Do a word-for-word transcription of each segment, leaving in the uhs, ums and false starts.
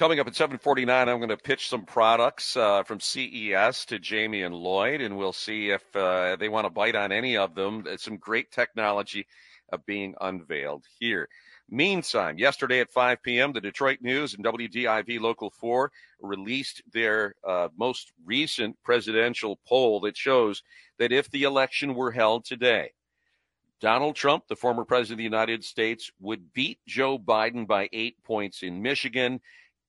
Coming up at seven forty-nine, I'm going to pitch some products uh, from C E S to Jamie and Lloyd, and we'll see if uh, they want to bite on any of them. It's some great technology uh, being unveiled here. Meantime, yesterday at five p.m., the Detroit News and W D I V Local four released their uh, most recent presidential poll that shows that if the election were held today, Donald Trump, the former president of the United States, would beat Joe Biden by eight points in Michigan.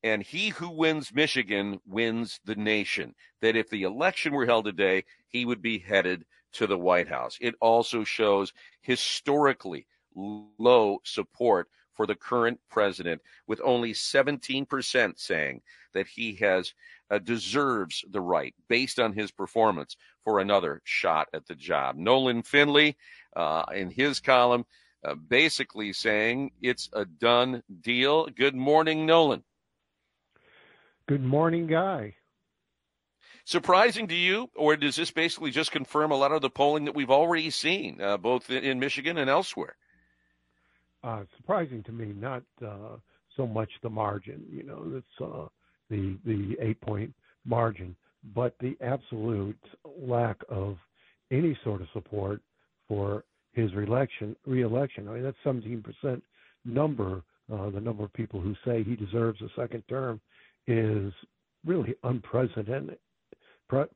And he who wins Michigan wins the nation. That if the election were held today, he would be headed to the White House. It also shows historically low support for the current president, with only seventeen percent saying that he has uh, deserves the right, based on his performance, for another shot at the job. Nolan Finley, uh, in his column, uh, basically saying it's a done deal. Good morning, Nolan. Good morning, Guy. Surprising to you, or does this basically just confirm a lot of the polling that we've already seen, uh, both in Michigan and elsewhere? Uh, surprising to me, not uh, so much the margin, you know, that's uh, the the eight-point margin, but the absolute lack of any sort of support for his re-election. re-election. I mean, that's seventeen percent number. Uh, the number of people who say he deserves a second term is really unprecedented.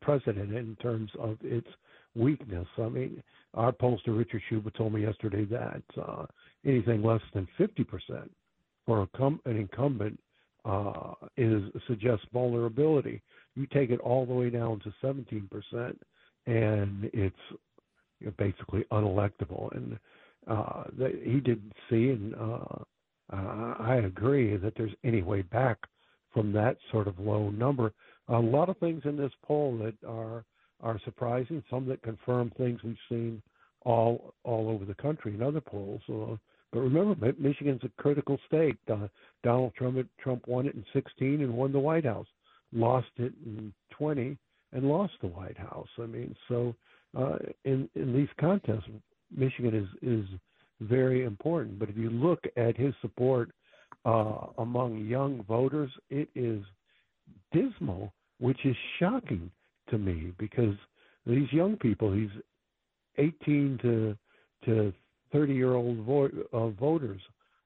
Precedent in terms of its weakness. I mean, our pollster Richard Shuba told me yesterday that uh, anything less than fifty percent for a com- an incumbent uh, is suggests vulnerability. You take it all the way down to seventeen percent, and it's you know, basically unelectable. And uh, the, he didn't see, and uh, I agree that there's any way back from that sort of low number. A lot of things in this poll that are are surprising, some that confirm things we've seen all all over the country in other polls. Uh, but remember, Michigan's a critical state. Uh, Donald Trump Trump won it in sixteen and won the White House, lost it in twenty and lost the White House. I mean, so uh, in in these contests, Michigan is is very important. But if you look at his support uh, among young voters, it is dismal, which is shocking to me, because these young people, these eighteen to to thirty year old vo- uh, voters,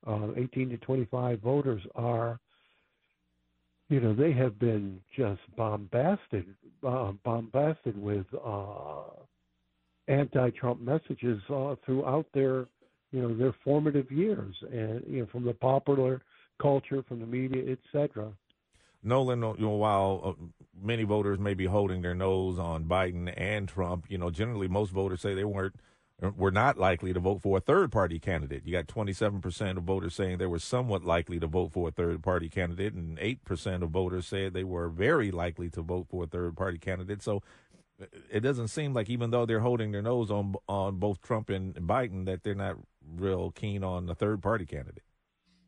uh, eighteen to twenty-five voters are, you know, they have been just bombasted, uh, bombasted with uh, anti-Trump messages uh, throughout their, you know, their formative years, and you know, from the popular culture, from the media, et cetera. Nolan, you know, while many voters may be holding their nose on Biden and Trump, you know, generally most voters say they weren't, were not likely to vote for a third-party candidate. You got twenty-seven percent of voters saying they were somewhat likely to vote for a third-party candidate, and eight percent of voters said they were very likely to vote for a third-party candidate. So it doesn't seem like, even though they're holding their nose on on both Trump and Biden, that they're not real keen on a third-party candidate.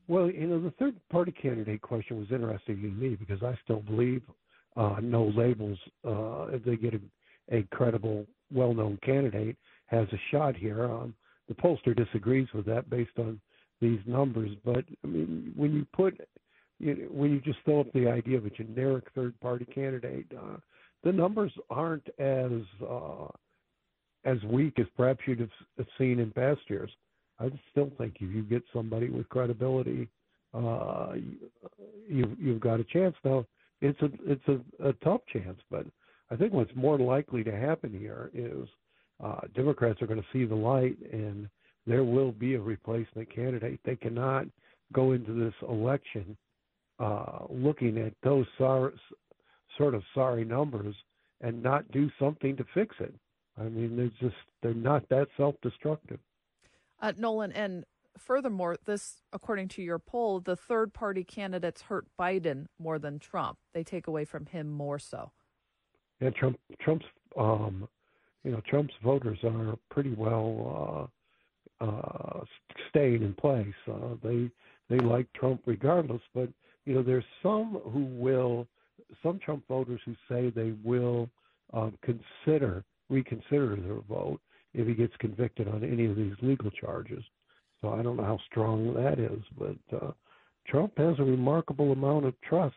Well, you know, the third-party candidate question was interesting to me, because I still believe uh, no labels, uh, if they get a, a credible, well-known candidate, has a shot here. Um, the pollster disagrees with that based on these numbers. But, I mean, when you put, you know, when you just throw up the idea of a generic third-party candidate, uh, the numbers aren't as uh, as weak as perhaps you'd have seen in past years. I still think if you get somebody with credibility, uh, you, you've got a chance. Now, it's a it's a, a tough chance, but I think what's more likely to happen here is uh, Democrats are going to see the light, and there will be a replacement candidate. They cannot go into this election uh, looking at those sor- sort of sorry numbers and not do something to fix it. I mean, they're just they're not that self-destructive. Uh, Nolan, and furthermore, this, according to your poll, the third-party candidates hurt Biden more than Trump. They take away from him more so. Yeah, Trump, Trump's, um, you know, Trump's voters are pretty well uh, uh, staying in place. Uh, they they like Trump regardless, but you know, there's some who will, some Trump voters who say they will um, consider reconsider their vote if he gets convicted on any of these legal charges. So I don't know how strong that is, but uh, Trump has a remarkable amount of trust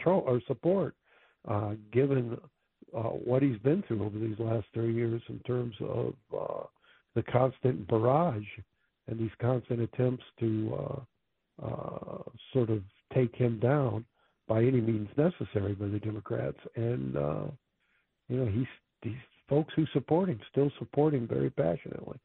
tro- or support, uh, given uh, what he's been through over these last three years in terms of uh, the constant barrage and these constant attempts to uh, uh, sort of take him down by any means necessary by the Democrats. And, uh, you know, he's, these folks who support him still support him very passionately.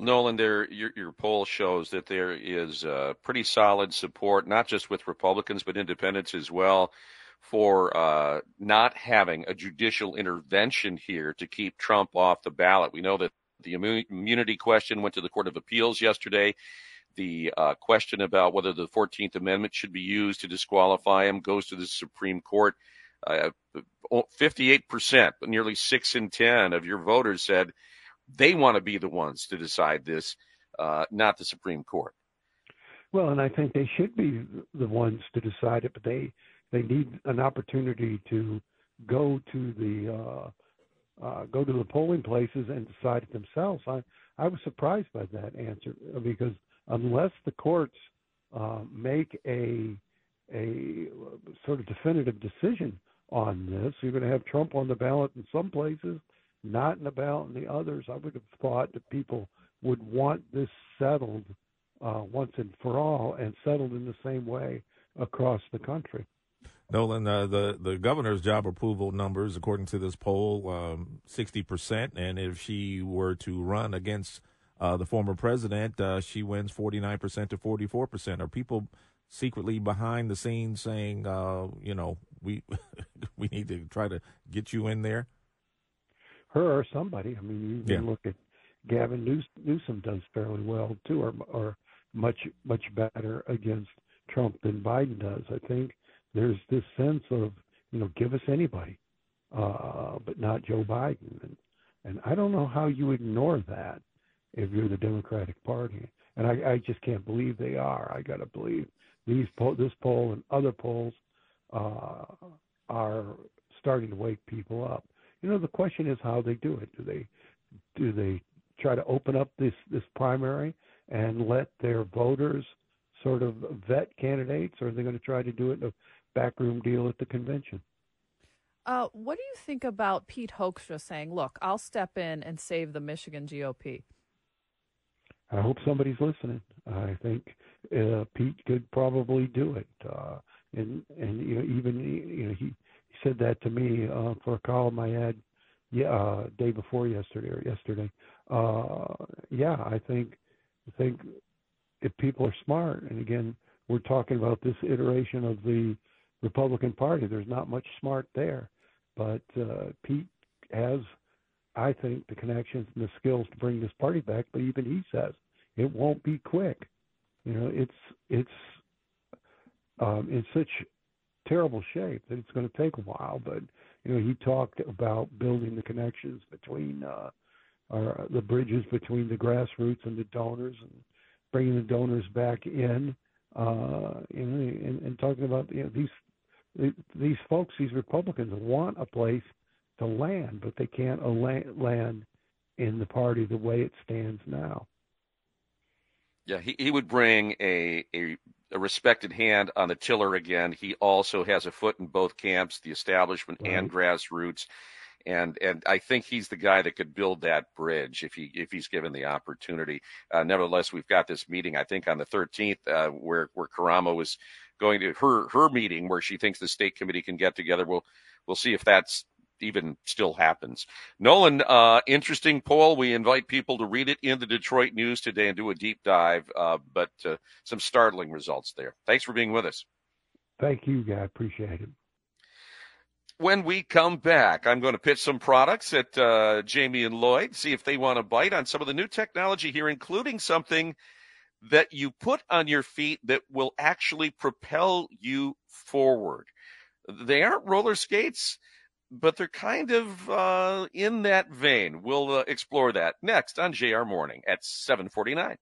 Nolan, there, your, your poll shows that there is uh, pretty solid support, not just with Republicans, but independents as well, for uh, not having a judicial intervention here to keep Trump off the ballot. We know that the immunity question went to the Court of Appeals yesterday. The uh, question about whether the fourteenth Amendment should be used to disqualify him goes to the Supreme Court. Uh, fifty-eight percent, nearly six in ten of your voters said they want to be the ones to decide this, uh, not the Supreme Court. Well, and I think they should be the ones to decide it, but they, they need an opportunity to go to the uh, uh, go to the polling places and decide it themselves. I, I was surprised by that answer, because unless the courts uh, make a a sort of definitive decision on this, you're going to have Trump on the ballot in some places, not in the ballot in the others. I would have thought that people would want this settled uh, once and for all, and settled in the same way across the country. Nolan, uh, the, the governor's job approval numbers, according to this poll, um, sixty percent, and if she were to run against uh, the former president, uh, she wins forty-nine percent to forty-four percent. Are people secretly behind the scenes saying, uh, you know, we we need to try to get you in there? Her or somebody. I mean, you, yeah. you look at Gavin News, Newsom does fairly well too, or, or much much better against Trump than Biden does. I think there's this sense of, you know, give us anybody, uh, but not Joe Biden. And, and I don't know how you ignore that if you're the Democratic Party. And I, I just can't believe they are. I gotta believe these po- this poll and other polls uh, are starting to wake people up. You know, the question is how they do it. Do they do they try to open up this, this primary and let their voters sort of vet candidates, or are they going to try to do it in a backroom deal at the convention? Uh, what do you think about Pete Hoekstra saying, look, I'll step in and save the Michigan G O P? I hope somebody's listening. I think uh, Pete could probably do it. Uh, and, and you know, even you know, he... said that to me uh, for a column I had yeah, uh, day before yesterday or yesterday. Uh, yeah, I think I think if people are smart, and again, we're talking about this iteration of the Republican Party, there's not much smart there. But uh, Pete has, I think, the connections and the skills to bring this party back. But even he says it won't be quick. You know, it's it's um, it's such terrible shape that it's going to take a while, but you know, he talked about building the connections between uh, our, the bridges between the grassroots and the donors, and bringing the donors back in, uh, and, and, and talking about, you know, these these folks, these Republicans want a place to land, but they can't land in the party the way it stands now. Yeah, he, he would bring a, a a respected hand on the tiller again. He also has a foot in both camps, the establishment right. and grassroots. And and I think he's the guy that could build that bridge if he if he's given the opportunity. Uh, nevertheless, we've got this meeting, I think, on the thirteenth, uh, where where Karamo is going to her her meeting where she thinks the state committee can get together. We'll we'll see if that's even still happens. Nolan, uh, interesting poll. We invite people to read it in the Detroit News today and do a deep dive, uh, but uh, some startling results there. Thanks for being with us. Thank you, Guy. Appreciate it. When we come back, I'm going to pitch some products at uh, Jamie and Lloyd, see if they want to bite on some of the new technology here, including something that you put on your feet that will actually propel you forward. They aren't roller skates, but they're kind of uh, in that vein. We'll uh, explore that next on J R Morning at seven forty-nine.